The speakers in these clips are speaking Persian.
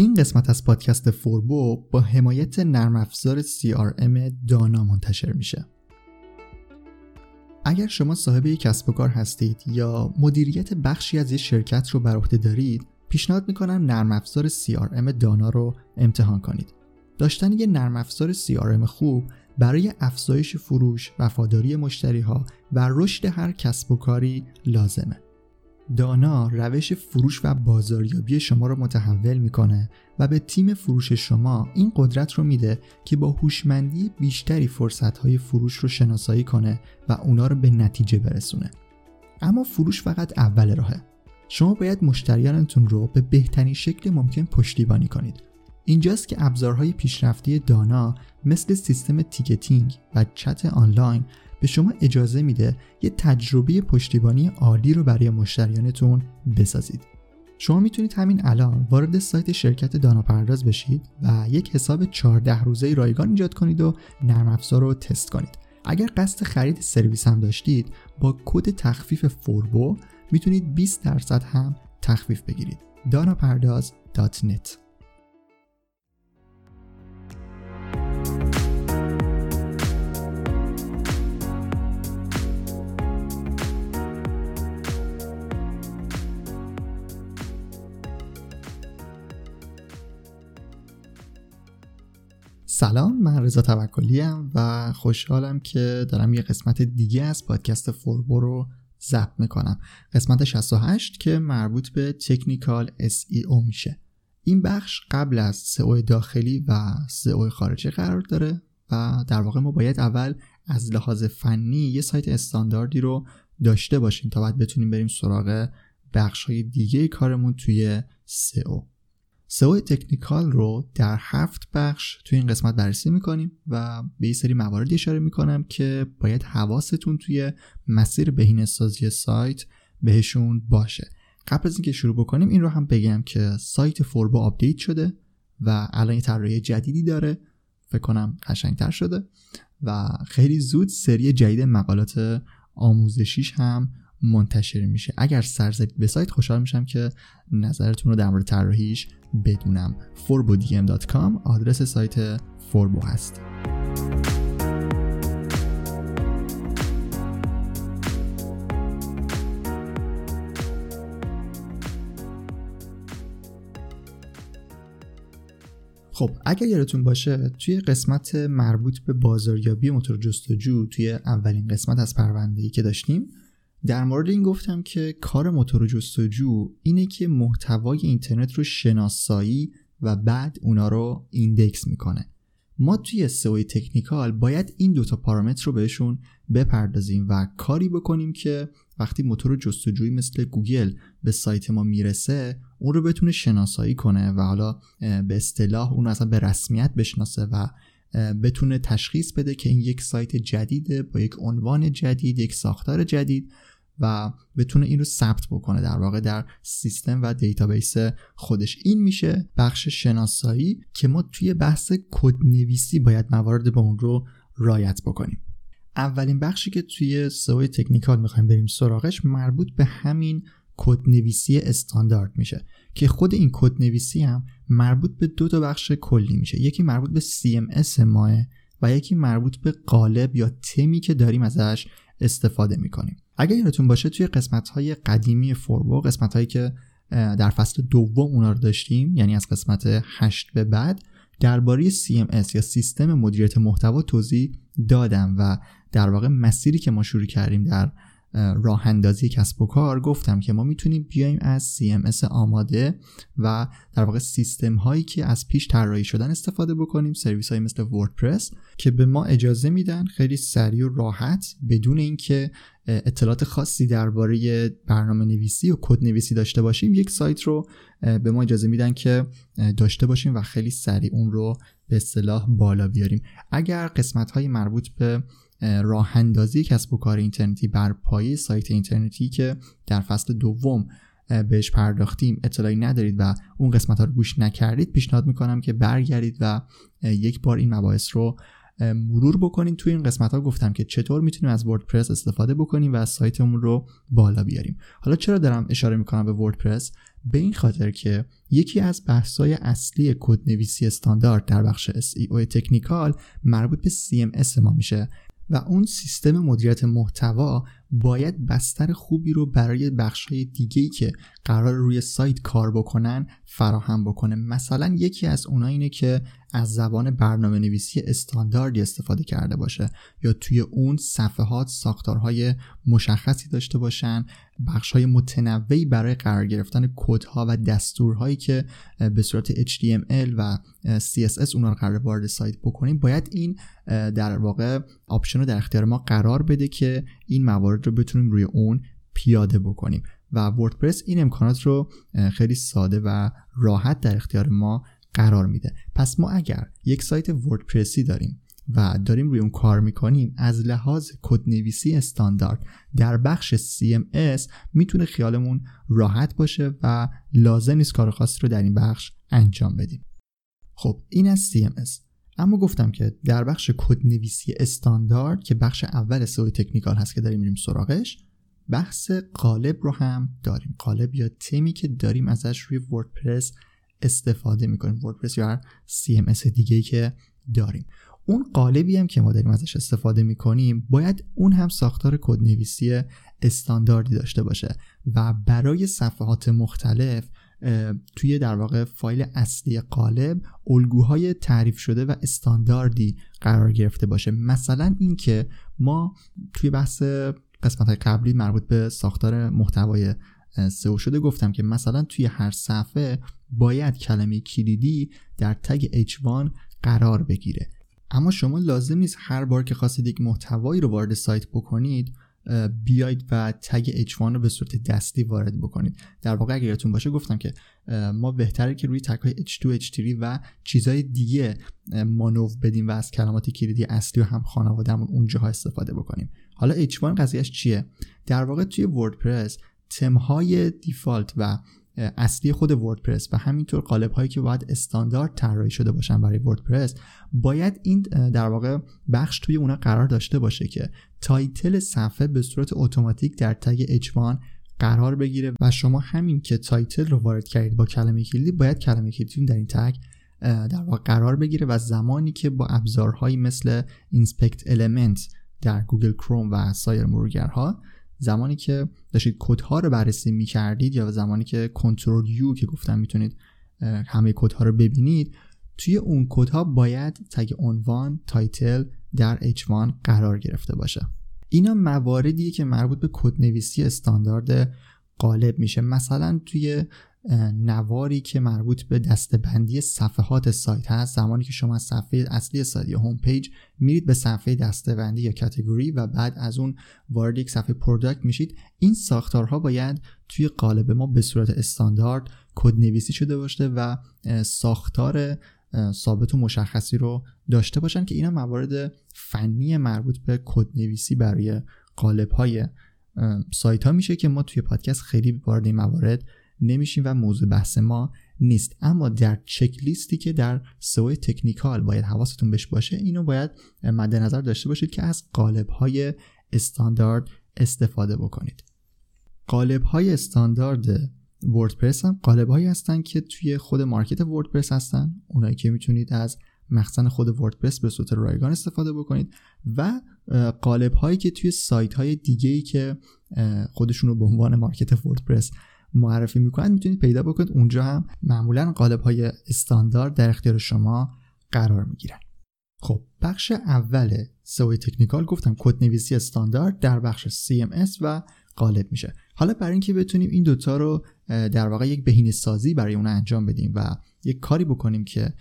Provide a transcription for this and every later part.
این قسمت از پادکست فوربو با حمایت نرم افزار سی آر ام دانا منتشر میشه. اگر شما صاحب یک کسب و کار هستید یا مدیریت بخشی از یک شرکت رو بر عهده دارید، پیشنهاد میکنم نرم افزار سی آر ام دانا رو امتحان کنید. داشتن یک نرم افزار سی آر ام خوب برای افزایش فروش، وفاداری مشتری ها و رشد هر کسب و کاری لازمه. دانا روش فروش و بازاریابی شما رو متحول میکنه و به تیم فروش شما این قدرت رو میده که با هوشمندی بیشتری فرصت‌های فروش رو شناسایی کنه و اونا رو به نتیجه برسونه. اما فروش فقط اول راهه. شما باید مشتریانتون رو به بهترین شکل ممکن پشتیبانی کنید. اینجاست که ابزارهای پیشرفتی دانا مثل سیستم تیکتینگ و چت آنلاین به شما اجازه میده یه تجربه پشتیبانی عالی رو برای مشتریانتون بسازید. شما میتونید همین الان وارد سایت شرکت داناپرداز بشید و یک حساب 14 روزه رایگان ایجاد کنید و نرم افزار رو تست کنید. اگر قصد خرید سرویس هم داشتید، با کد تخفیف فوربو میتونید 20% هم تخفیف بگیرید. danapardaz.net سلام، من رضا توکلی ام و خوشحالم که دارم یه قسمت دیگه از پادکست فوربو رو ضبط میکنم. قسمت 68 که مربوط به تکنیکال SEO میشه. این بخش قبل از SEO داخلی و SEO خارجی قرار داره و در واقع ما باید اول از لحاظ فنی یه سایت استانداردی رو داشته باشیم تا بعد بتونیم بریم سراغ بخش‌های دیگه کارمون توی SEO. سئو تکنیکال رو در 7 بخش توی این قسمت بررسی میکنیم و به یه سری مواردی اشاره میکنم که باید حواستون توی مسیر بهینه‌سازی سایت بهشون باشه. قبل از اینکه شروع بکنیم این رو هم بگم که سایت فوربو آپدیت شده و الان یه طراحی جدیدی داره، فکر کنم قشنگتر شده و خیلی زود سری جدید مقالات آموزشیش هم منتشر میشه. اگر سرزدید به سایت خوشحال میشم که نظرتون رو در مورد طراحیش بدونم. forbodm.com آدرس سایت فوربو هست. خب اگر یادتون باشه توی قسمت مربوط به بازاریابی موتور جستجو توی اولین قسمت از پرونده‌ای که داشتیم در مورد این گفتم که کار موتور جستجو اینه که محتوای اینترنت رو شناسایی و بعد اونا رو ایندکس میکنه. ما توی سئو تکنیکال باید این 2 تا پارامتر رو بهشون بپردازیم و کاری بکنیم که وقتی موتور جستجویی مثل گوگل به سایت ما میرسه اون رو بتونه شناسایی کنه و حالا به اصطلاح اون اصلا به رسمیت بشناسه و بتونه تشخیص بده که این یک سایت جدیده با یک عنوان جدید، یک ساختار جدید و بتونه این رو ثبت بکنه در واقع در سیستم و دیتابیس خودش. این میشه بخش شناسایی که ما توی بحث کدنویسی باید موارد با اون رو رعایت بکنیم. اولین بخشی که توی سئو تکنیکال میخوایم بریم سراغش مربوط به همین کدنویسی استاندارد میشه که خود این کدنویسی هم مربوط به 2 تا بخش کلی میشه. یکی مربوط به CMS ماه و یکی مربوط به قالب یا تمی که داریم ازش استفاده میکنیم. اگر یادتون باشه توی قسمت‌های قدیمی فوربو، قسمت‌هایی که در فصل دوم اونا رو داشتیم، یعنی از قسمت 8 به بعد، درباره CMS یا سیستم مدیریت محتوا توضیح دادم و در واقع مسیری که ما شروع کردیم در راه اندازی کسب و کار گفتم که ما میتونیم بیایم از CMS آماده و در واقع سیستم هایی که از پیش طراحی شدن استفاده بکنیم، سرویس هایی مثل وردپرس که به ما اجازه میدن خیلی سریع و راحت بدون اینکه اطلاعات خاصی درباره برنامه‌نویسی و کدنویسی داشته باشیم یک سایت رو به ما اجازه میدن که داشته باشیم و خیلی سریع اون رو به اصطلاح بالا بیاریم. اگر قسمت های مربوط به راه اندازی کسب و کار اینترنتی بر پایه سایت اینترنتی که در فصل دوم بهش پرداختیم اطلاعی ندارید و اون قسمت ها رو گوش نکردید، پیشنهاد میکنم که برگردید و یک بار این مباحث رو مرور بکنیم. توی این قسمت ها گفتم که چطور میتونیم از وردپرس استفاده بکنیم و از سایتمون رو بالا بیاریم. حالا چرا دارم اشاره میکنم به وردپرس؟ به این خاطر که یکی از بحث‌های اصلی کدنویسی استاندارد در بخش SEO تکنیکال مربوط به CMS ما میشه و اون سیستم مدیریت محتوا باید بستر خوبی رو برای بخش‌های دیگه‌ای که قرار روی سایت کار بکنن فراهم بکنه. مثلا یکی از اونها اینه که از زبان برنامه‌نویسی استانداردی استفاده کرده باشه یا توی اون صفحات ساختارهای مشخصی داشته باشن، بخش‌های متنوعی برای قرار گرفتن کدها و دستورهایی که به صورت HTML و CSS اونها رو قرار وارد سایت بکنیم. باید این در واقع آپشن رو در اختیار ما قرار بده که این موارد رو بتونیم روی اون پیاده بکنیم و وردپرس این امکانات رو خیلی ساده و راحت در اختیار ما قرار میده. پس ما اگر یک سایت وردپرسی داریم و داریم روی اون کار میکنیم، از لحاظ کدنویسی استاندارد در بخش CMS میتونه خیالمون راحت باشه و لازم نیست کار خاصی رو در این بخش انجام بدیم. خب این از CMS. اما گفتم که در بخش کدنویسی استاندارد که بخش اول سئو تکنیکال هست که داریم میریم سراغش، بحث قالب رو هم داریم. قالب یا تمی که داریم ازش روی وردپرس استفاده میکنیم، وردپرس یا هر CMS دیگه‌ای که داریم. اون قالبی هم که ما داریم ازش استفاده میکنیم باید اون هم ساختار کدنویسی استانداردی داشته باشه و برای صفحات مختلف توی در واقع فایل اصلی قالب الگوهای تعریف شده و استانداردی قرار گرفته باشه. مثلا این که ما توی بحث قسمت‌های قبلی مربوط به ساختار محتوای سئو شده گفتم که مثلا توی هر صفحه باید کلمه کلیدی در تگ H1 قرار بگیره، اما شما لازم نیست هر بار که خواستید یک محتوایی رو وارد سایت بکنید بیاید و تگ H1 رو به صورت دستی وارد بکنید. در واقع اگر یادتون باشه گفتم که ما بهتره که روی تگ‌های H2, H3 و چیزهای دیگه مانور بدیم و از کلمات کلیدی اصلی و هم خانواده‌مون اونجاها استفاده بکنیم. حالا H1 قضیهش چیه؟ در واقع توی وردپرس تم‌های دیفالت و اصلی خود وردپرس و همینطور قالب‌هایی که باید استاندارد طراحی شده باشن برای وردپرس، باید این در واقع بخش توی اونها قرار داشته باشه که تایتل صفحه به صورت اتوماتیک در تگ H1 قرار بگیره و شما همین که تایتل رو وارد کردید با کلمه کلیدی، باید کلمه کلیدی در این تگ در واقع قرار بگیره و زمانی که با ابزارهایی مثل inspect element در گوگل کروم و سایر مرورگرها، زمانی که داشتید کدها رو بررسی می‌کردید یا زمانی که کنترل یو که گفتم میتونید همه کدها رو ببینید، توی اون کدها باید تگ عنوان، تایتل در H1 قرار گرفته باشه. اینا مواردیه که مربوط به کدنویسی استاندارد قالب میشه. مثلا توی نواری که مربوط به دسته‌بندی صفحات سایت هست، زمانی که شما از صفحه اصلی سایت یا هوم پیج میرید به صفحه دسته‌بندی یا کاتگوری و بعد از اون وارد یک صفحه پروداکت میشید، این ساختارها باید توی قالب ما به صورت استاندارد کدنویسی شده باشه و ساختار ثابت و مشخصی رو داشته باشن که اینا موارد فنی مربوط به کدنویسی برای قالب‌های سایت‌ها میشه که ما توی پادکست خیلی وارد این موارد نمیشیم و موضوع بحث ما نیست. اما در چک لیستی که در سئو تکنیکال باید حواستون بهش باشه، اینو باید مد نظر داشته باشید که از قالب‌های استاندارد استفاده بکنید. قالب‌های استاندارد وردپرس هم قالب‌هایی هستن که توی خود مارکت وردپرس هستن، اونایی که میتونید از مخزن خود وردپرس به صورت رایگان استفاده بکنید و قالب‌هایی که توی سایت‌های دیگه‌ای که خودشونو به عنوان مارکت وردپرس معرفی میکنن میتونید پیدا بکنید. اونجا هم معمولا قالب های استاندارد در اختیار شما قرار میگیرن. خب بخش اول سئو تکنیکال گفتم کدنویسی استاندارد در بخش CMS و قالب میشه. حالا برای اینکه بتونیم این دوتا رو در واقع یک بهینه سازی برای اون انجام بدیم و یک کاری بکنیم که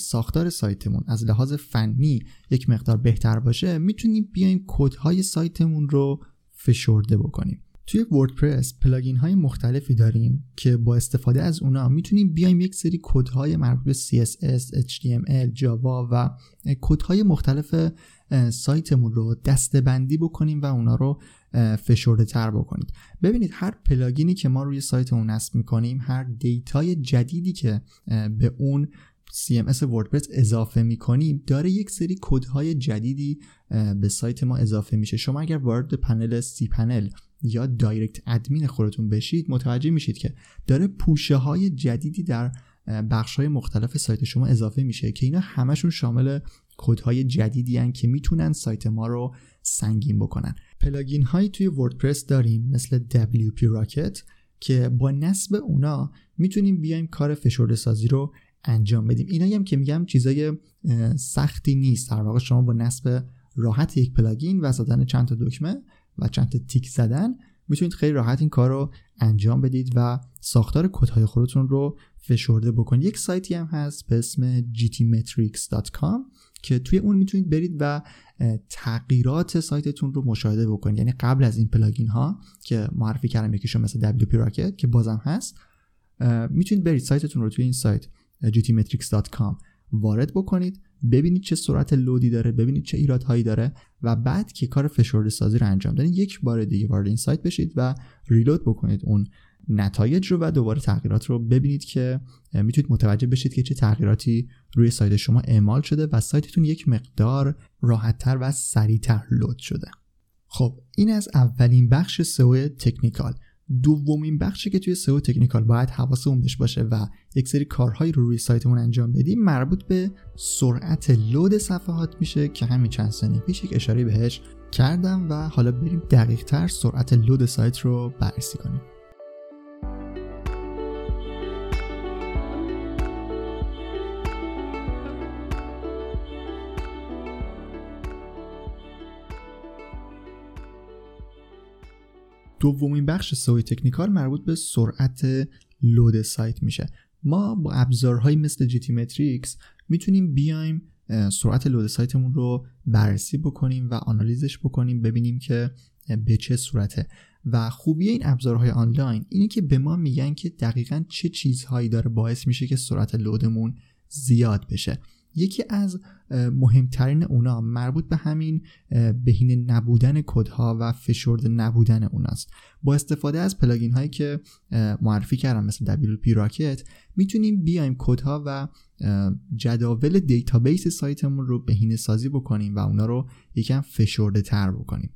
ساختار سایتمون از لحاظ فنی یک مقدار بهتر باشه، میتونیم بیایم کدهای سایتمون رو فشرده بکنیم. توی وردپرس پلاگین های مختلفی داریم که با استفاده از اونا میتونیم بیایم یک سری کد های مربوط به CSS، HTML، جاوا و کد های مختلف سایتمون رو دسته‌بندی بکنیم و اونا رو فشرده تر بکنید. ببینید هر پلاگینی که ما روی سایتمون نصب میکنیم، هر دیتای جدیدی که به اون CMS وردپرس اضافه میکنیم داره یک سری کدهای جدیدی به سایت ما اضافه میشه. شما اگر وارد پنل سی پنل یا دایرکت ادمین خودتون بشید متوجه میشید که داره پوشه های جدیدی در بخش های مختلف سایت شما اضافه میشه که اینا همشون شامل کدهای جدیدی هن که میتونن سایت ما رو سنگین بکنن. پلاگین هایی توی وردپرس داریم مثل WP Rocket که با نصب اونا میتونیم بیایم کار فشرده سازی رو انجام بدیم. اینایی هم که میگم چیزای سختی نیست، در واقع شما با نصب راحت یک پلاگین و زدن چند تا دکمه و چند تا تیک زدن میتونید خیلی راحت این کار رو انجام بدید و ساختار کدهای خودتون رو فشرده بکنید. یک سایتی هم هست به اسم GTmetrix.com که توی اون میتونید برید و تغییرات سایتتون رو مشاهده بکنید. یعنی قبل از این پلاگین ها که معرفی کردم یکیشون مثل WP Rocket که بازم هست، میتونید برید سایتتون رو توی این سایت GTmetrix.com وارد بکنید، ببینید چه سرعت لودی داره، ببینید چه ایرادهایی داره و بعد که کار فشرده سازی رو انجام دادین یک بار دیگه وارد این سایت بشید و ریلود بکنید اون نتایج رو و دوباره تغییرات رو ببینید که میتونید متوجه بشید که چه تغییراتی روی سایت شما اعمال شده و سایتتون یک مقدار راحت‌تر و سریع‌تر لود شده. خب این از اولین بخش سئو تکنیکال. دومین بخشی که توی سئو تکنیکال باید حواسمون بهش باشه و یک سری کارهایی رو روی سایتمون انجام بدیم مربوط به سرعت لود صفحات میشه که همین چند ثانیه پیش یک اشاره بهش کردم و حالا بریم دقیق‌تر سرعت لود سایت رو بررسی کنیم. دومین بخش سئو تکنیکال مربوط به سرعت لود سایت میشه. ما با ابزارهایی مثل GTmetrix میتونیم بیایم سرعت لود سایتمون رو بررسی بکنیم و آنالیزش بکنیم، ببینیم که به چه صورته. و خوبی این ابزارهای آنلاین اینه که به ما میگن که دقیقاً چه چیزهایی داره باعث میشه که سرعت لودمون زیاد بشه. یکی از مهمترین اونا مربوط به همین بهینه نبودن کدها و فشرده نبودن اوناست. با استفاده از پلاگین هایی که معرفی کردم مثل WP Rocket میتونیم بیایم کدها و جداول دیتابیس سایتمون رو بهینه سازی بکنیم و اونا رو یکم فشرده تر بکنیم.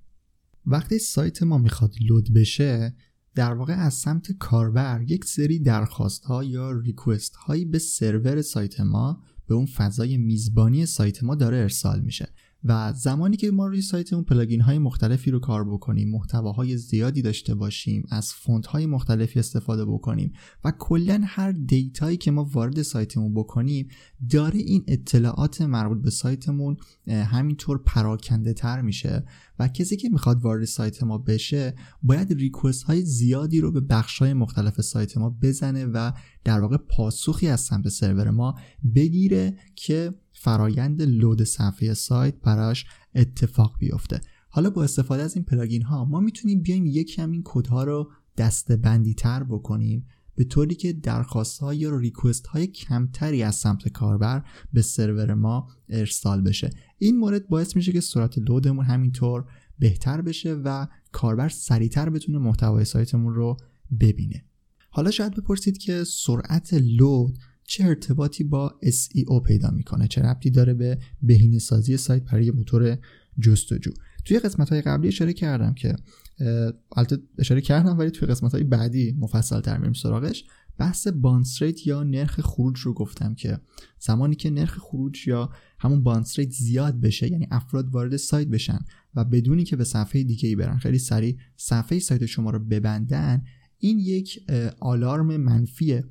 وقتی سایت ما میخواد لود بشه در واقع از سمت کاربر یک سری درخواست ها یا ریکوست هایی به سرور سایت ما، به اون فضای میزبانی سایت ما داره ارسال میشه و زمانی که ما روی سایتمون پلاگین های مختلفی رو کار بکنیم، محتواهای زیادی داشته باشیم، از فونت های مختلفی استفاده بکنیم و کلا هر دیتایی که ما وارد سایتمون بکنیم داره این اطلاعات مربوط به سایتمون همینطور پراکنده تر میشه و کسی که میخواد وارد سایت ما بشه باید ریکوست های زیادی رو به بخش های مختلف سایت ما بزنه و در واقع پاسخی از سمت سرور ما بگیره که فرایند لود صفحه سایت براش اتفاق بیفته. حالا با استفاده از این پلاگین ها ما میتونیم بیایم یک کم این کدها رو دسته‌بندی تر بکنیم به طوری که درخواست ها یا ریکوست های کمتری از سمت کاربر به سرور ما ارسال بشه. این مورد باعث میشه که سرعت لودمون همینطور بهتر بشه و کاربر سریعتر بتونه محتوای سایتمون رو ببینه. حالا شاید بپرسید که سرعت لود چه ارتباطی با SEO پیدا میکنه؟ چه ربطی داره به بهینه سازی سایت برای موتور جستجو؟ توی قسمت‌های قبلی اشاره کردم که ولی توی قسمت‌های بعدی مفصل‌تر میریم سراغش. بحث بانس ریت یا نرخ خروج رو گفتم که زمانی که نرخ خروج یا همون بانس ریت زیاد بشه، یعنی افراد وارد سایت بشن و بدونی که به صفحه دیگه‌ای برن خیلی سریع صفحه سایت شما رو ببندن، این یک آلارم منفیه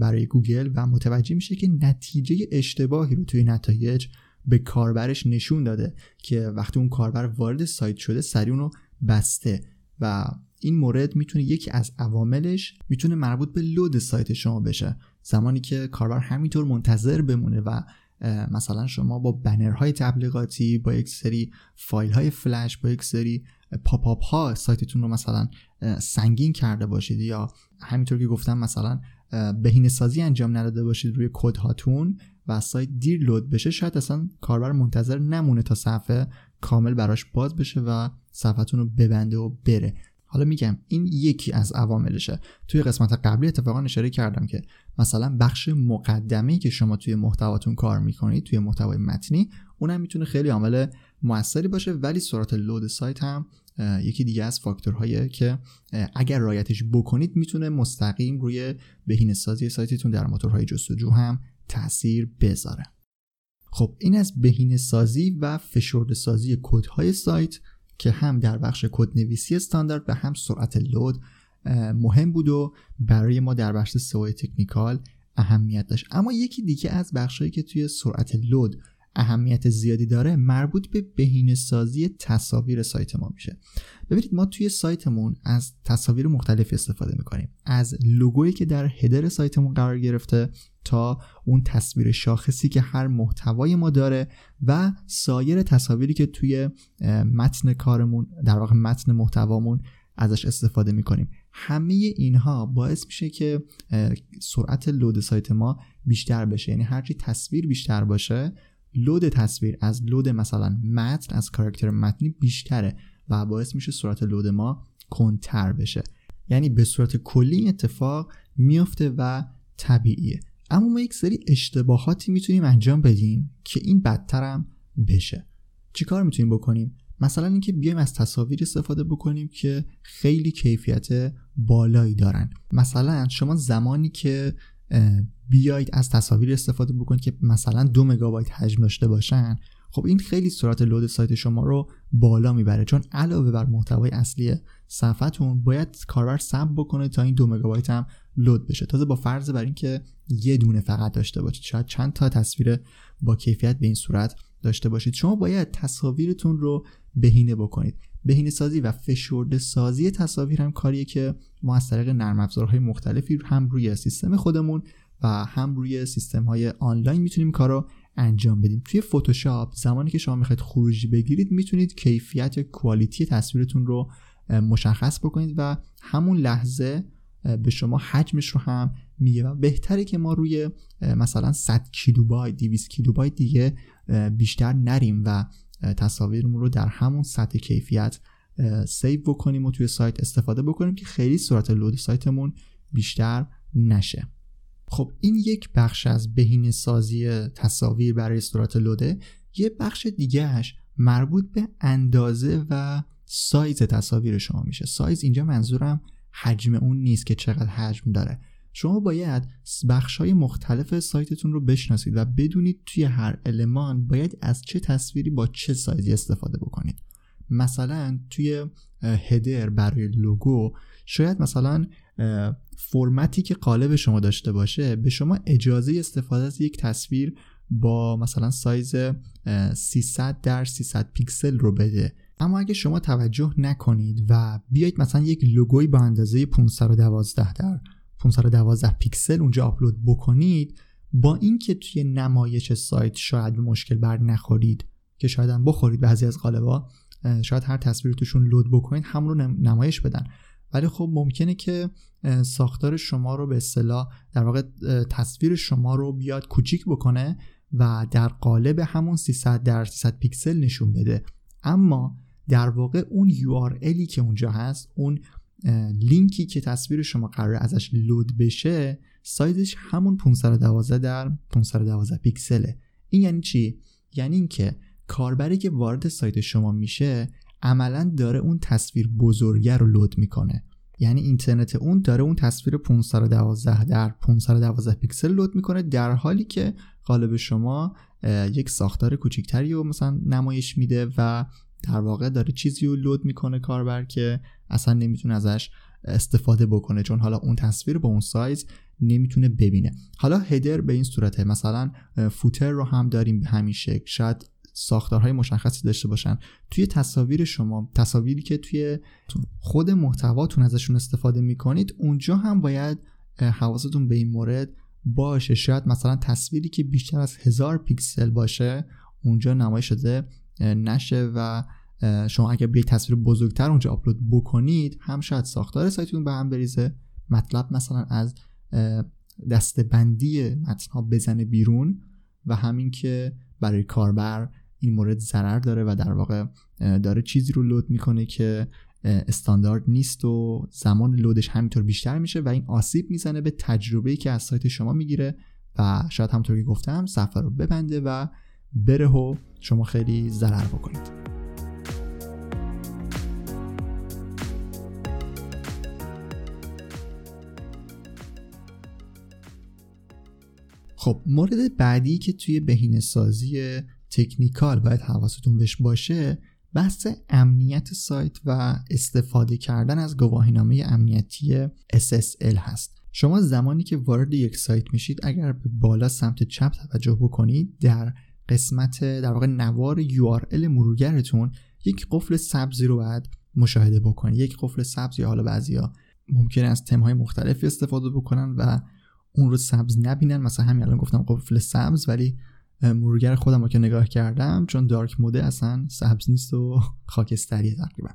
برای گوگل و متوجه میشه که نتیجه اشتباهی رو توی نتایج به کاربرش نشون داده که وقتی اون کاربر وارد سایت شده سریع اون رو بسته و این مورد میتونه یکی از عواملش میتونه مربوط به لود سایت شما بشه. زمانی که کاربر همینطور منتظر بمونه و مثلا شما با بنرهای تبلیغاتی، با یک سری فایل‌های فلش، با یک سری پاپ ها سایتتون رو مثلا سنگین کرده باشید یا همینطور که گفتم مثلا بهینه سازی انجام نداده باشید روی کد هاتون و سایت دیر لود بشه، شاید اصلا کاربر منتظر نمونه تا صفحه کامل براش باز بشه و صفحتون رو ببنده و بره. حالا میگم این یکی از عواملشه. توی قسمت قبلی اتفاقا اشاره کردم که مثلا بخش مقدمه‌ای که شما توی محتواتون کار میکنید، توی محتوای متنی، اونم میتونه خیلی عامل موثری باشه. ولی سرعت لود سایت هم یکی دیگه از فاکتورهاییه که اگر رعایتش بکنید میتونه مستقیم روی بهینه‌سازی سایتتون در موتورهای جستجو هم تاثیر بذاره. خب این از بهینه‌سازی و فشرده‌سازی کدهای سایت که هم در بخش کدنویسی استاندارد و هم سرعت لود مهم بود و برای ما در بخش سئو تکنیکال اهمیت داشت. اما یکی دیگه از بخشایی که توی سرعت لود اهمیت زیادی داره مربوط به بهینه‌سازی تصاویر سایت ما میشه. ببینید ما توی سایتمون از تصاویر مختلفی استفاده میکنیم، از لوگویی که در هدر سایتمون قرار گرفته تا اون تصویر شاخصی که هر محتوای ما داره و سایر تصاویری که توی متن کارمون، در واقع متن محتوامون ازش استفاده میکنیم. همه اینها باعث میشه که سرعت لود سایت ما بیشتر بشه. یعنی هرچی تصویر بیشتر باشه، لود تصویر از لود مثلا متن، از کاراکتر متنی بیشتره و باعث میشه سرعت لود ما کنتر بشه. یعنی به صورت کلی اتفاق میفته و طبیعیه. اما ما یک سری اشتباهاتی میتونیم انجام بدیم که این بدترم بشه. چی کار میتونیم بکنیم؟ مثلا اینکه بیایم از تصاویر استفاده بکنیم که خیلی کیفیت بالایی دارن. مثلا شما زمانی که بیایید از تصاویر استفاده بکنید که مثلا 2 مگابایت حجم داشته باشن، خب این خیلی سرعت لود سایت شما رو بالا میبره، چون علاوه بر محتوای اصلی صفحتون باید کاربر صبر بکنه تا این 2 مگابایت هم لود بشه، تازه با فرض بر این که یه دونه فقط داشته باشید، شاید چند تا تصویر با کیفیت به این صورت داشته باشید. شما باید تصاویرتون رو بهینه بکنید. بهینه سازی و فشرده سازی تصاویر هم کاریه که ما از طریق نرم افزارهای مختلفی هم روی سیستم خودمون و هم روی سیستم‌های آنلاین میتونیم کارو انجام بدیم. توی فتوشاپ زمانی که شما میخواید خروجی بگیرید میتونید کیفیت کوالیتی تصویرتون رو مشخص بکنید و همون لحظه به شما حجمش رو هم میگه. و بهتره که ما روی مثلا 100 کیلوبایت 200 کیلوبایت دیگه بیشتر نریم و تصاویرمون رو در همون سطح کیفیت سیو بکنیم و توی سایت استفاده بکنیم که خیلی سرعت لود سایتمون بیشتر نشه. خب این یک بخش از بهینه‌سازی تصاویر برای سرعت لوده. یه بخش دیگهش مربوط به اندازه و سایز تصاویر شما میشه. سایز اینجا منظورم حجم اون نیست که چقدر حجم داره. شما باید بخش‌های مختلف سایتتون رو بشناسید و بدونید توی هر المان باید از چه تصویری با چه سایزی استفاده بکنید. مثلا توی هدر برای لوگو شاید مثلا فرمتی که قالب شما داشته باشه به شما اجازه استفاده از یک تصویر با مثلا سایز 300x300 پیکسل رو بده. اما اگه شما توجه نکنید و بیایید مثلا یک لوگوی با اندازه 512 پیکسل اونجا آپلود بکنید، با اینکه توی نمایش سایت شاید به مشکل بر نخورید، که شاید هم بخورید، بعضی از قالب‌ها شاید هر تصویر توشون لود بکنید همون رو نمایش بدن، ولی خب ممکنه که ساختار شما رو به اصطلاح در واقع تصویر شما رو بیاد کوچیک بکنه و در قالب همون 300x300 پیکسل نشون بده، اما در واقع اون URLی که اونجا هست، اون لینکی که تصویر شما قراره ازش لود بشه، سایزش همون 512x512 پیکسله. این یعنی چی؟ یعنی اینکه کاربری که وارد سایت شما میشه عملاً داره اون تصویر بزرگه رو لود میکنه. یعنی اینترنت اون داره اون تصویر 512x512 پیکسل لود میکنه، در حالی که قالب شما یک ساختار کوچیکتری رو مثلا نمایش میده و در واقع داره چیزی رو لود میکنه کاربر که اصلا نمیتونه ازش استفاده بکنه، چون حالا اون تصویر با اون سایز نمیتونه ببینه. حالا هدر به این صورته، مثلا فوتر رو هم داریم به همین شکل، شاید ساختارهای مشخصی داشته باشن. توی تصاویر شما، تصاویری که توی خود محتواتون ازشون استفاده میکنید، اونجا هم باید حواستون به این مورد باشه. شاید مثلا تصویری که بیشتر از 1000 پیکسل باشه اونجا نمایش شده نشه و شما اگر بیاید تصویر بزرگتر اونجا آپلود بکنید، هم شاید ساختار سایتتون به هم بریزه، مطلب مثلا از دسته‌بندی متن‌ها بزنه بیرون، و همین که برای کاربر این مورد ضرر داره و در واقع داره چیزی رو لود میکنه که استاندارد نیست و زمان لودش همینطور بیشتر میشه و این آسیب میزنه به تجربه‌ای که از سایت شما میگیره و شاید همونطور که گفتم صفحه رو ببنده و بره و شما خیلی ضرر بکنید. خب مورد بعدی که توی بهینه‌سازی تکنیکال باید حواستون بهش باشه بحث امنیت سایت و استفاده کردن از گواهینامه امنیتی SSL هست. شما زمانی که وارد یک سایت میشید اگر به بالا سمت چپ توجه بکنید در قسمت در واقع نوار URL مرورگرتون یک قفل سبزی رو بعد مشاهده بکنید. یک قفل سبزی، حالا بعضیا ممکنه از تم‌های مختلفی استفاده بکنن و اون رو سبز نبینن، مثلا همین الان گفتم قفل سبز ولی مرورگر خودم رو که نگاه کردم چون دارک موده اصلا سبز نیست و خاکستریه تقریبا.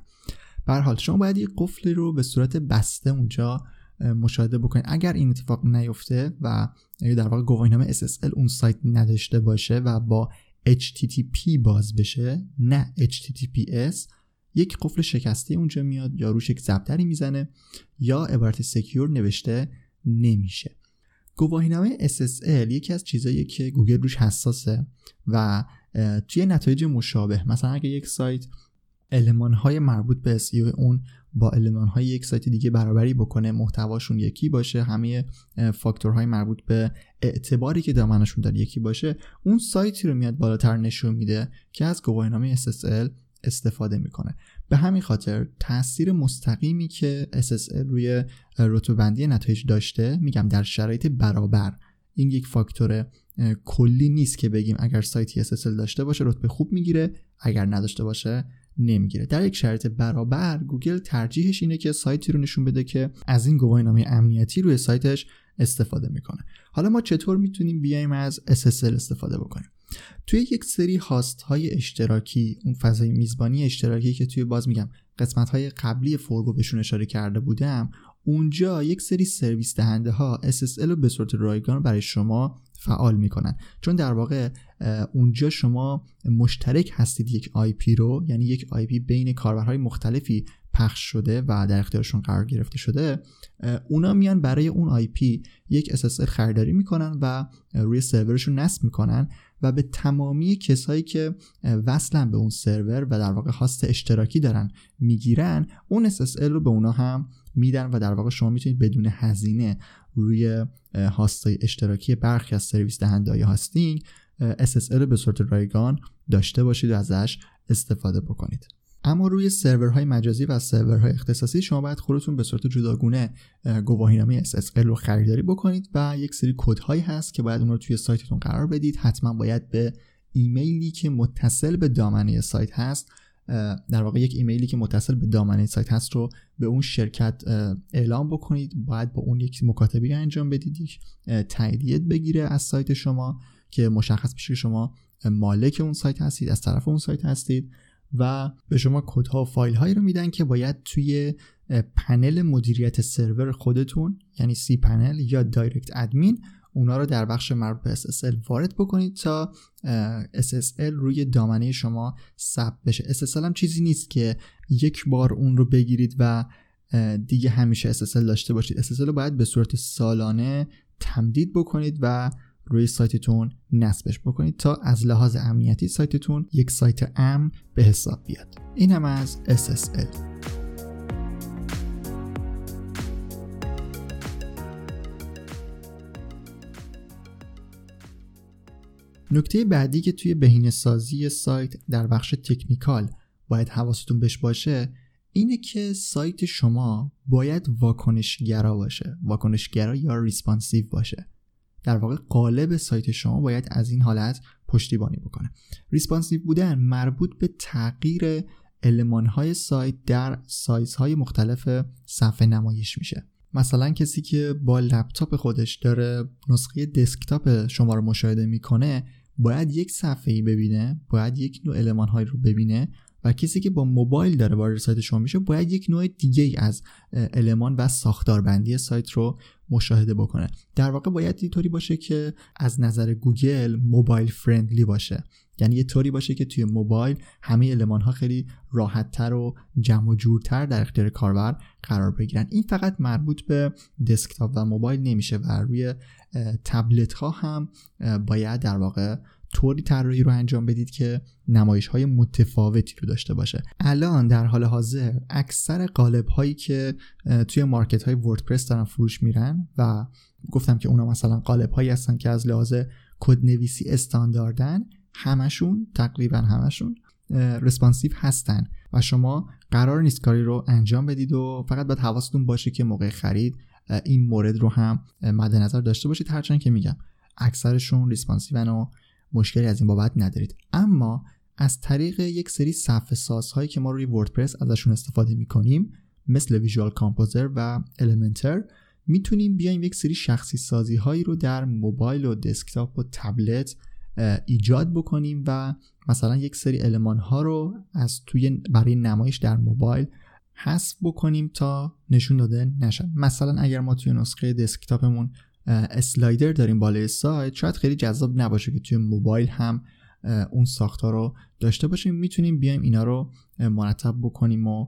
به هر حال شما باید یه قفلی رو به صورت بسته اونجا مشاهده بکنید. اگر این اتفاق نیفته و در واقع گواهینامه SSL اون سایت نداشته باشه و با HTTP باز بشه نه HTTPS، یک قفل شکسته اونجا میاد یا روش یک ضربدری میزنه یا عبارت سکیور نوشته نمیشه. گواهینامه SSL یکی از چیزاییه که گوگل روش حساسه و توی نتایج مشابه مثلا اگه یک سایت المان‌های مربوط به SEO اون با المان‌های یک سایت دیگه برابری بکنه، محتواشون یکی باشه، همه فاکتورهای مربوط به اعتباری که دامنشون داره یکی باشه، اون سایتی رو میاد بالاتر نشون میده که از گواهینامه SSL استفاده میکنه. به همین خاطر تاثیر مستقیمی که SSL روی رتبه‌بندی نتایج داشته، میگم در شرایط برابر، این یک فاکتور کلی نیست که بگیم اگر سایتی SSL داشته باشه رتبه خوب میگیره، اگر نداشته باشه نمیگیره. در یک شرایط برابر گوگل ترجیحش اینه که سایتی رو نشون بده که از این گواهینامه امنیتی روی سایتش استفاده میکنه. حالا ما چطور میتونیم بیایم از SSL استفاده بکنیم؟ توی یک سری هاست های اشتراکی، اون فضای میزبانی اشتراکی که توی باز میگم قسمت های قبلی فوربو بهشون اشاره کرده بودم، اونجا یک سری سرویس دهنده ها SSL رو به صورت رایگان برای شما فعال میکنن، چون در واقع اونجا شما مشترک هستید یک IP رو، یعنی یک IP بین کاربرهای مختلفی پخش شده و در اختیارشون قرار گرفته شده، اونا میان برای اون IP یک SSL خریداری میکنن و روی سرورشون نصب میکنن و به تمامی کسایی که وصلن به اون سرور و در واقع هاست اشتراکی دارن میگیرن، اون SSL رو به اونا هم میدن و در واقع شما میتونید بدون هزینه روی هاست‌های اشتراکی برخی از سرویس دهنده‌های هاستینگ SSL رو به صورت رایگان داشته باشید و ازش استفاده بکنید. اما روی سرورهای مجازی و سرورهای اختصاصی شما باید خودتون به صورت جداگونه گواهینامه SSL رو خریداری بکنید و یک سری کدهایی هست که باید اون رو توی سایتتون قرار بدید. حتما باید به ایمیلی که متصل به دامنه سایت هست، در واقع یک ایمیلی که متصل به دامنه سایت هست رو به اون شرکت اعلام بکنید. باید با اون یک مکاتبه انجام بدید، یک تاییدیه بگیره از سایت شما که مشخص بشه که شما مالک اون سایت هستید، از طرف اون سایت هستید و به شما کدها و فایل هایی رو میدن که باید توی پنل مدیریت سرور خودتون، یعنی cPanel یا Direct Admin، اونا رو در بخش مربوط به SSL وارد بکنید تا SSL روی دامنه شما ثبت بشه. SSL هم چیزی نیست که یک بار اون رو بگیرید و دیگه همیشه SSL داشته باشید. SSL رو باید به صورت سالانه تمدید بکنید و روی سایتتون نصبش بکنید تا از لحاظ امنیتی سایتتون یک سایت امن به حساب بیاد. این هم از SSL. نکته بعدی که توی بهینه‌سازی سایت در بخش تکنیکال باید حواستون بهش باشه اینه که سایت شما باید واکنشگرا باشه. واکنشگرا یا ریسپانسیو باشه. در واقع قالب سایت شما باید از این حالت پشتیبانی بکنه. ریسپانسیو بودن مربوط به تغییر المان‌های سایت در سایزهای مختلف صفحه نمایش میشه. مثلا کسی که با لپتاپ خودش داره نسخه دسکتاپ شما رو مشاهده میکنه، باید یک صفحه‌ای ببینه، باید یک نوع المان‌هایی رو ببینه و کسی که با موبایل داره وارد سایت شما میشه، باید یک نوع دیگه از المان و ساختاربندی سایت رو مشاهده بکنه. در واقع باید اینطوری باشه که از نظر گوگل موبایل فرندلی باشه. یعنی یه طوری باشه که توی موبایل همه المان‌ها خیلی راحت‌تر و جمع و جورتر در اختیار کاربر قرار بگیرن. این فقط مربوط به دسکتاپ و موبایل نمیشه و روی تبلت‌ها هم باید در واقع طوری طراحی رو انجام بدید که نمایش‌های متفاوتی رو داشته باشه. الان در حال حاضر اکثر قالب‌هایی که توی مارکت‌های وردپرس دارن فروش میرن و گفتم که اونا مثلا قالب‌هایی هستن که از لحاظ کدنویسی استانداردن، همشون تقریبا همشون رسپانسیو هستن و شما قرار نیست کاری رو انجام بدید و فقط باید حواستون باشه که موقع خرید این مورد رو هم مد نظر داشته باشید، هرچند که میگم اکثرشون رسپانسیون و مشکلی از این بابت ندارید. اما از طریق یک سری صفحه سازهایی که ما روی وردپرس ازشون استفاده میکنیم مثل ویژوال کامپوزر و المنتر میتونیم بیایم یک سری شخصی سازی هایی رو در موبایل و دسکتاپ و تبلت ایجاد بکنیم و مثلا یک سری المان ها رو از توی برای نمایش در موبایل حذف بکنیم تا نشون داده نشن. مثلا اگر ما توی نسخه دسکتاپمون اسلایدر داریم بالای سایت، شاید خیلی جذاب نباشه که توی موبایل هم اون ساختار رو داشته باشیم. میتونیم بیایم اینا رو مرتب بکنیم و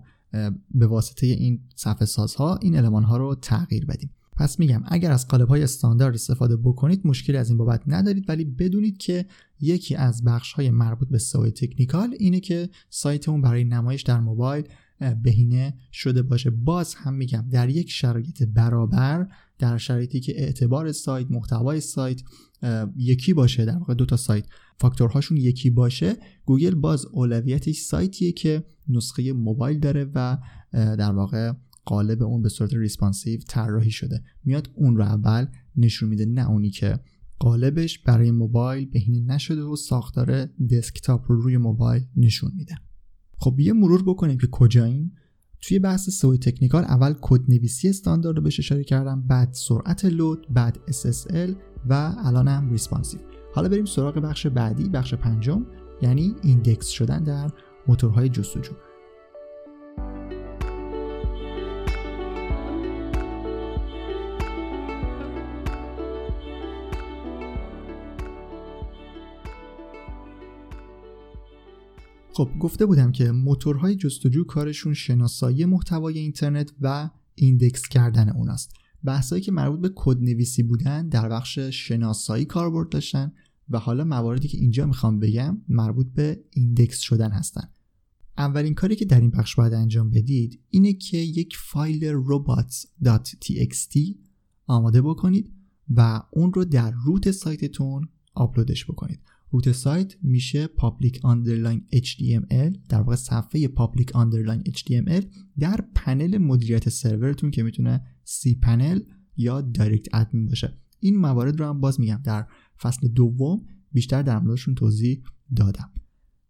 به واسطه این صفحه سازها این المان ها رو تغییر بدیم. پس میگم اگر از قالب‌های استاندارد استفاده بکنید مشکلی از این بابت ندارید، ولی بدونید که یکی از بخش‌های مربوط به سئو تکنیکال اینه که سایت اون برای نمایش در موبایل بهینه شده باشه. باز هم میگم در یک شرایط برابر، در شرایطی که اعتبار سایت، محتوای سایت یکی باشه، در واقع دو تا سایت فاکتورهاشون یکی باشه، گوگل باز اولویتش سایتیه که نسخه موبایل داره و در واقع قالب اون به صورت ریسپانسیو طراحی شده، میاد اون رو اول نشون میده، نه اونی که قالبش برای موبایل بهینه نشده و ساختار دسکتاپ رو روی موبایل نشون میده. خب یه مرور بکنیم که کجاییم. توی بحث سئو تکنیکال اول کدنویسی استاندارد رو بهش اشاره کردم، بعد سرعت لود، بعد SSL و الان هم ریسپانسیو. حالا بریم سراغ بخش بعدی، بخش پنجم، یعنی ایندکس شدن در موتورهای جستجو. خب گفته بودم که موتورهای جستجو کارشون شناسایی محتوای اینترنت و ایندکس کردن اوناست. بحثایی که مربوط به کدنویسی بودن در بخش شناسایی کاربرد داشتن و حالا مواردی که اینجا میخوام بگم مربوط به ایندکس شدن هستن. اولین کاری که در این بخش باید انجام بدید اینه که یک فایل robots.txt آماده بکنید و اون رو در روت سایتتون آپلودش بکنید. روت سایت میشه public_html، در واقع صفحه public_html در پنل مدیریت سرورتون که میتونه cPanel یا Direct Admin باشه. این موارد رو هم باز میگم در فصل دوم بیشتر در موردشون توضیح دادم.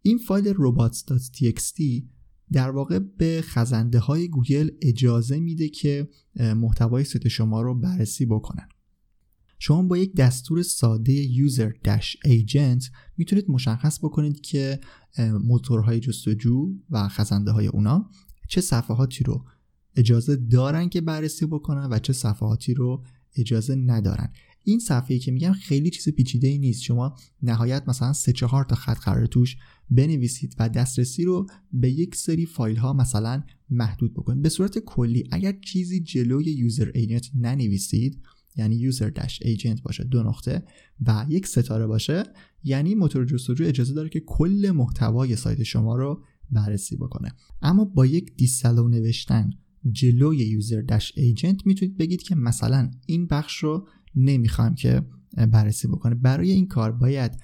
این فایل robots.txt در واقع به خزنده های گوگل اجازه میده که محتوای سایت شما رو بررسی بکنن. شما با یک دستور ساده user-agent میتونید مشخص بکنید که موتورهای جستجو و خزنده های اونا چه صفحاتی رو اجازه دارن که بررسی بکنن و چه صفحاتی رو اجازه ندارن. این صفحه‌ای که میگم خیلی چیز پیچیده‌ای نیست، شما نهایت مثلا 3-4 تا خط قراره توش بنویسید و دسترسی رو به یک سری فایل ها مثلا محدود بکنید. به صورت کلی اگر چیزی جلوی user-agent ننویسید، یعنی user-agent باشه : و یک ستاره باشه، یعنی موتور جستجو اجازه داره که کل محتوای سایت شما رو بررسی بکنه. اما با یک دیسلو نوشتن جلوی user-agent میتونید بگید که مثلا این بخش رو نمیخوام که بررسی بکنه. برای این کار باید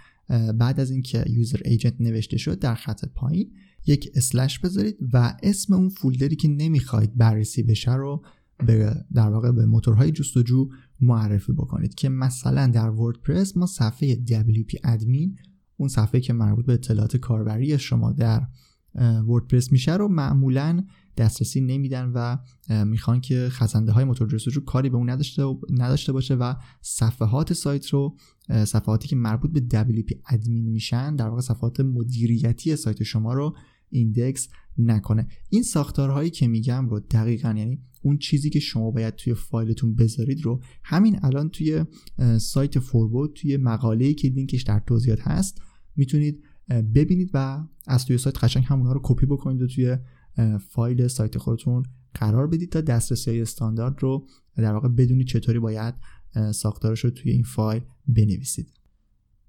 بعد از اینکه user-agent نوشته شد در خط پایین یک اسلش بذارید و اسم اون فولدری که نمیخواید بررسی بشه رو در واقع به موتورهای جستجو معرفی بکنید، که مثلا در وردپرس ما صفحه WP Admin، اون صفحه که مربوط به اطلاعات کاربری شما در وردپرس میشه رو معمولا دسترسی نمیدن و میخوان که خزنده های موتور جستجو کاری به اون نداشته باشه و صفحات سایت رو، صفحاتی که مربوط به WP Admin میشن، در واقع صفحات مدیریتی سایت شما رو ایندکس نکنه. این ساختارهایی که میگم رو دقیقاً، یعنی اون چیزی که شما باید توی فایلتون بذارید رو، همین الان توی سایت فوربو توی مقاله‌ای که لینکش در توضیحات هست میتونید ببینید و از توی سایت قشنگ همونها رو کپی بکنید و توی فایل سایت خودتون قرار بدید تا دسترسی‌های استاندارد رو در واقع بدونید چطوری باید ساختارش رو توی این فایل بنویسید.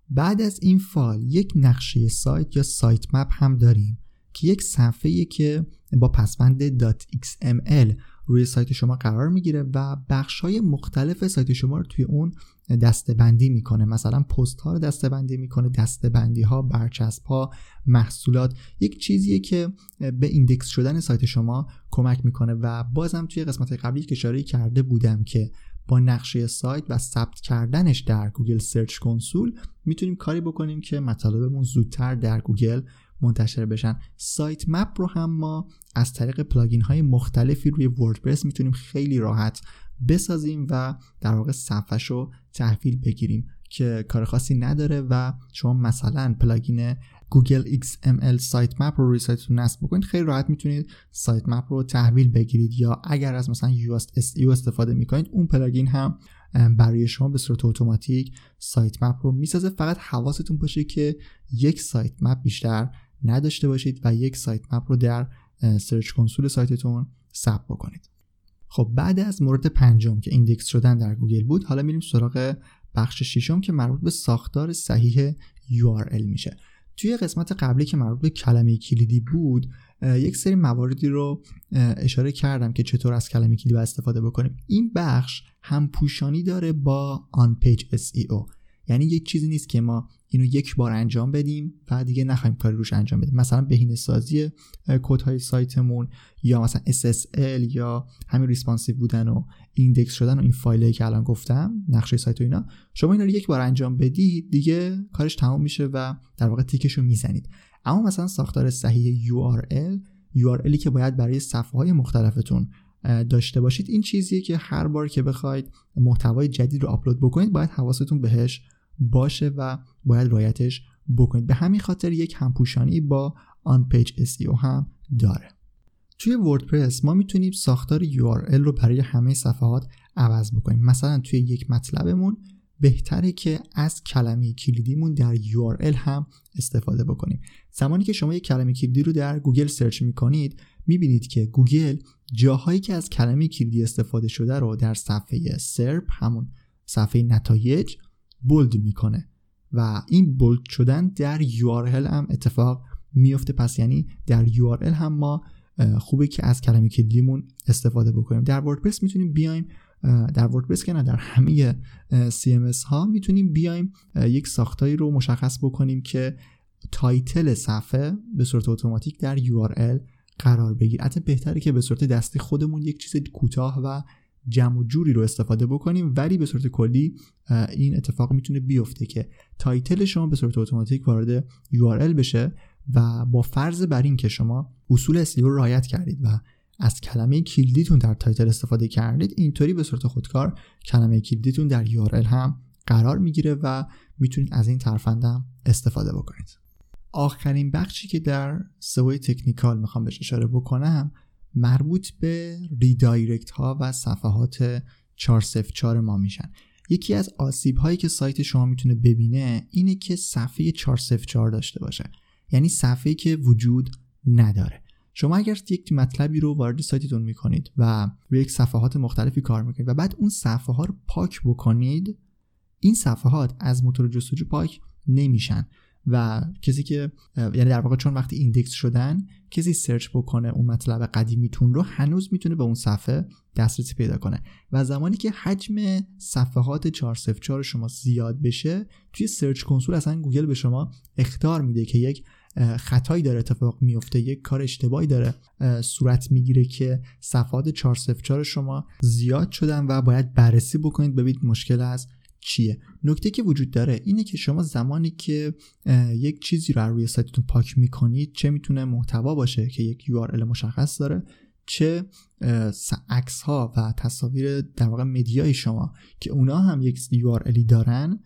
بعد از این فایل یک نقشه سایت یا سایت مپ هم داریم که یک صفحه‌ای که با پسوند .xml روی سایت شما قرار میگیره و بخش‌های مختلف سایت شما رو توی اون دسته‌بندی میکنه. مثلا پست‌ها رو دسته‌بندی میکنه، دسته‌بندی‌ها، برچسب‌ها، محصولات. یک چیزیه که به ایندکس شدن سایت شما کمک میکنه و بازم توی قسمت قبلی اشاره کرده بودم که با نقشه سایت و ثبت کردنش در گوگل سرچ کنسول میتونیم کاری بکنیم که مطالبمون زودتر در گوگل منتشر بشن. سایت مپ رو هم ما از طریق پلاگین های مختلفی روی وردپرس میتونیم خیلی راحت بسازیم و در واقع صفحه‌ش رو تحویل بگیریم که کار خاصی نداره و شما مثلا پلاگین گوگل XML سایت مپ رو روی سایتتون نصب بکنید، خیلی راحت میتونید سایت مپ رو تحویل بگیرید، یا اگر از مثلا Yoast SEO استفاده میکنید اون پلاگین هم برای شما به صورت اتوماتیک سایت مپ رو میسازه. فقط حواستون باشه که یک سایت مپ بیشتر نداشته باشید و یک سایت مپ رو در سرچ کنسول سایتتون ثبت بکنید. خب بعد از مورد پنجم که ایندکس شدن در گوگل بود، حالا میریم سراغ بخش ششم که مربوط به ساختار صحیح URL میشه. توی قسمت قبلی که مربوط به کلمه کلیدی بود یک سری مواردی رو اشاره کردم که چطور از کلمه کلیدی استفاده بکنیم. این بخش هم پوشانی داره با آن پیج SEO، یعنی یک چیزی نیست که ما اینو یک بار انجام بدیم و دیگه نخوایم کاری روش انجام بدیم. مثلا بهینه‌سازی کدهای سایتمون یا مثلا SSL یا همین ریسپانسیو بودن و ایندکس شدن و این فایلایی که الان گفتم، نقشه سایت و اینا، شما اینا رو یک بار انجام بدید دیگه کارش تمام میشه و در واقع تیکشو میزنید. اما مثلا ساختار صحیح URLی که باید برای صفحه‌های مختلفتون داشته باشید، این چیزیه که هر بار که بخواید محتوای جدید رو آپلود بکنید باید حواستون بهش باشه و باید رعایتش بکنید. به همین خاطر یک همپوشانی با آن پیج SEO هم داره. توی وردپرس ما میتونیم ساختار URL رو برای همه صفحات عوض بکنیم. مثلا توی یک مطلبمون بهتره که از کلمه کلیدیمون در URL هم استفاده بکنیم. زمانی که شما یک کلمه کلیدی رو در گوگل سرچ میکنید میبینید که گوگل جاهایی که از کلمه کلیدی استفاده شده رو در صفحه سرپ، همون صفحه نتایج، بولد میکنه و این بولد شدن در URL هم اتفاق میفته. پس یعنی در URL هم ما خوبه که از کلمه کلیدیمون استفاده بکنیم. در وردپرس میتونیم بیایم، در وردپرس که نه، در همه CMS ها میتونیم بیایم یک ساختاری رو مشخص بکنیم که تایتل صفحه به صورت اتوماتیک در URL قرار بگیر. البته بهتره که به صورت دستی خودمون یک چیز کوتاه و جمع و جوری رو استفاده بکنیم، ولی به صورت کلی این اتفاق میتونه بیفته که تایتل شما به صورت اتوماتیک وارد URL بشه و با فرض بر این که شما اصول SEO رو رعایت کردید و از کلمه کلیدیتون در تایتل استفاده کردید، اینطوری به صورت خودکار کلمه کلیدیتون در URL هم قرار میگیره و میتونید از این ترفندم استفاده بکنید. آخرین بخشی که در سئو تکنیکال میخوام بهش اشاره بکنم مربوط به ریدایرکت ها و صفحات 404 ما میشن. یکی از آسیب هایی که سایت شما میتونه ببینه اینه که صفحه 404 داشته باشه، یعنی صفحه‌ای که وجود نداره. شما اگر یک مطلبی رو وارد سایتتون میکنید و روی یک صفحات مختلفی کار میکنید و بعد اون صفحه ها رو پاک بکنید، این صفحات از موتور جستجو پاک نمیشن و کسی که یعنی در واقع چون وقتی ایندکس شدن کسی سرچ بکنه اون مطلب قدیمیتون رو هنوز میتونه به اون صفحه دسترسی پیدا کنه و زمانی که حجم صفحات 404 شما زیاد بشه توی سرچ کنسول اصلا گوگل به شما اخطار میده که یک خطایی داره اتفاق میفته، یک کار اشتباهی داره صورت میگیره که صفحات 404 شما زیاد شدن و باید بررسی بکنید ببینید مشکل از چیه. نکته که وجود داره اینه که شما زمانی که یک چیزی رو روی سایتتون پاک میکنید، چه میتونه محتوا باشه که یک URL مشخص داره، چه عکس ها و تصاویر در واقع مدیای شما که اونا هم یک URLی دارن،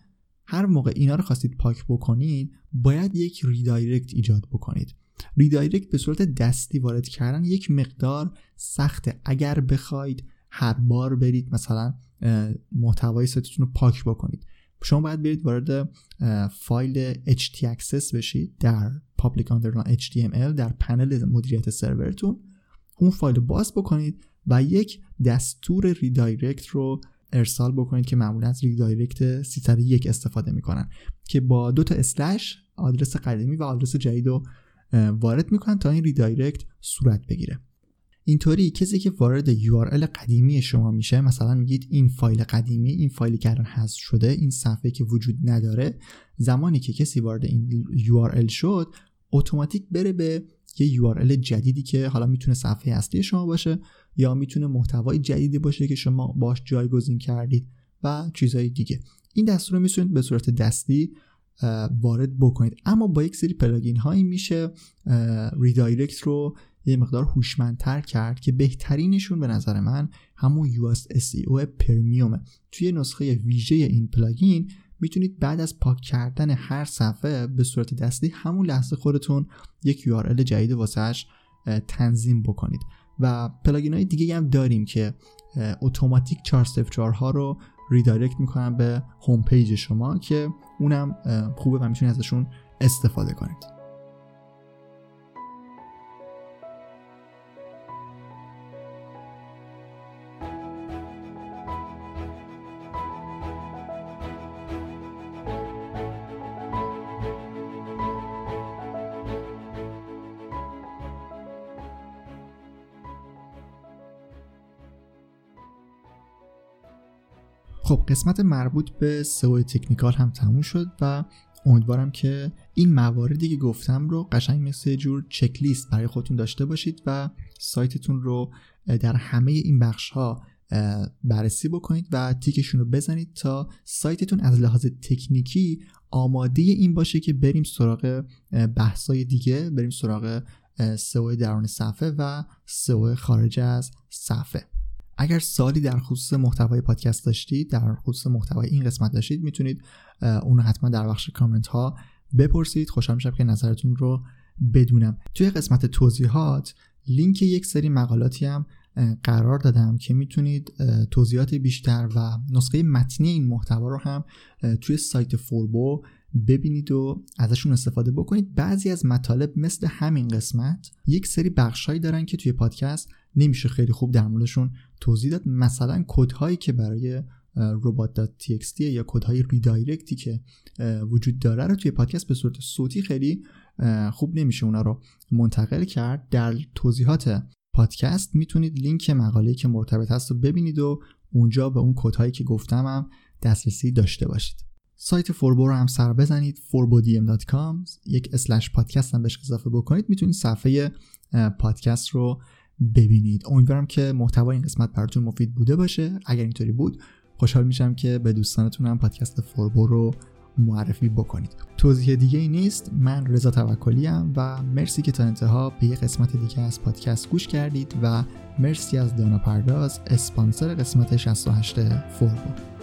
هر موقع اینا رو خواستید پاک بکنید باید یک ریدایرکت ایجاد بکنید. ریدایرکت به صورت دستی وارد کردن یک مقدار سخته. اگر بخواید هر بار برید مثلا محتوای سایتتون رو پاک بکنید شما باید برید وارد فایل htaccess بشید در public_html در پنل مدیریت سرورتون، اون فایل باز بکنید و یک دستور ریدایرکت رو ارسال بکنید که معمولا از ریدایرکت 301 استفاده میکنن که با دو تا اسلش آدرس قدیمی و آدرس جدید رو وارد میکنن تا این ریدایرکت صورت بگیره. اینطوری کسی که وارد URL قدیمی شما میشه، مثلا میگید این فایل قدیمی، این فایلی که الان حذف شده، این صفحه که وجود نداره، زمانی که کسی وارد این URL شد اتوماتیک بره به یه URL جدیدی که حالا میتونه صفحه اصلی شما باشه یا میتونه محتوای جدیدی باشه که شما باش جایگزین کردید و چیزهای دیگه. این دستور رو میتونید به صورت دستی وارد بکنید، اما با یک سری پلاگین هایی میشه ریدایرکت رو یه مقدار هوشمندتر کرد که بهترینشون به نظر من همون USSEO پرمیومه. توی نسخه ویژه این پلاگین میتونید بعد از پاک کردن هر صفحه به صورت دستی همون لحظه خودتون یک URL جدید واسهش تنظیم بکنید و پلاگین های دیگه هم داریم که اتوماتیک 404 ها رو ریدایرکت میکنن به هوم پیج شما که اونم خوبه و میتونید ازشون استفاده کنید. خب قسمت مربوط به سئو تکنیکال هم تموم شد و امیدوارم که این مواردی که گفتم رو قشنگ مثل جور چک لیست برای خودتون داشته باشید و سایتتون رو در همه این بخش ها بررسی بکنید و تیکشون رو بزنید تا سایتتون از لحاظ تکنیکی آماده این باشه که بریم سراغ بحث‌های دیگه، بریم سراغ سئو درون صفحه و سئو خارج از صفحه. اگر سوالی در خصوص محتوای پادکست داشتید، در خصوص محتوای این قسمت داشتید، میتونید اون رو حتما در بخش کامنت ها بپرسید. خوشحال میشم که نظرتون رو بدونم. توی قسمت توضیحات لینک یک سری مقالاتی هم قرار دادم که میتونید توضیحات بیشتر و نسخه متنی این محتوا رو هم توی سایت فوربو ببینید و ازشون استفاده بکنید. بعضی از مطالب مثل همین قسمت یک سری بخشایی دارن که توی پادکست نمیشه خیلی خوب در موردشون توضیح داد، مثلا کدهایی که برای robots.txt یا کدهای ریدایرکتی که وجود داره رو توی پادکست به صورت صوتی خیلی خوب نمیشه اونا رو منتقل کرد. در توضیحات پادکست میتونید لینک مقاله‌ای که مرتبط هست رو ببینید و اونجا به اون کدهایی که گفتم هم دسترسی داشته باشید. سایت فوربو رو هم سر بزنید، forbodm.com یک /podcast هم بهش اضافه بکنید، میتونید صفحه پادکست رو ببینید. امیدوارم که محتوای این قسمت براتون مفید بوده باشه. اگر اینطوری بود خوشحال میشم که به دوستانتون هم پادکست فوربو رو معرفی بکنید. توضیح دیگه ای نیست. من رضا توکلی ام و مرسی که تا انتها به یه قسمت دیگه از پادکست گوش کردید و مرسی از داناپرداز اسپانسر قسمت 68 فوربو.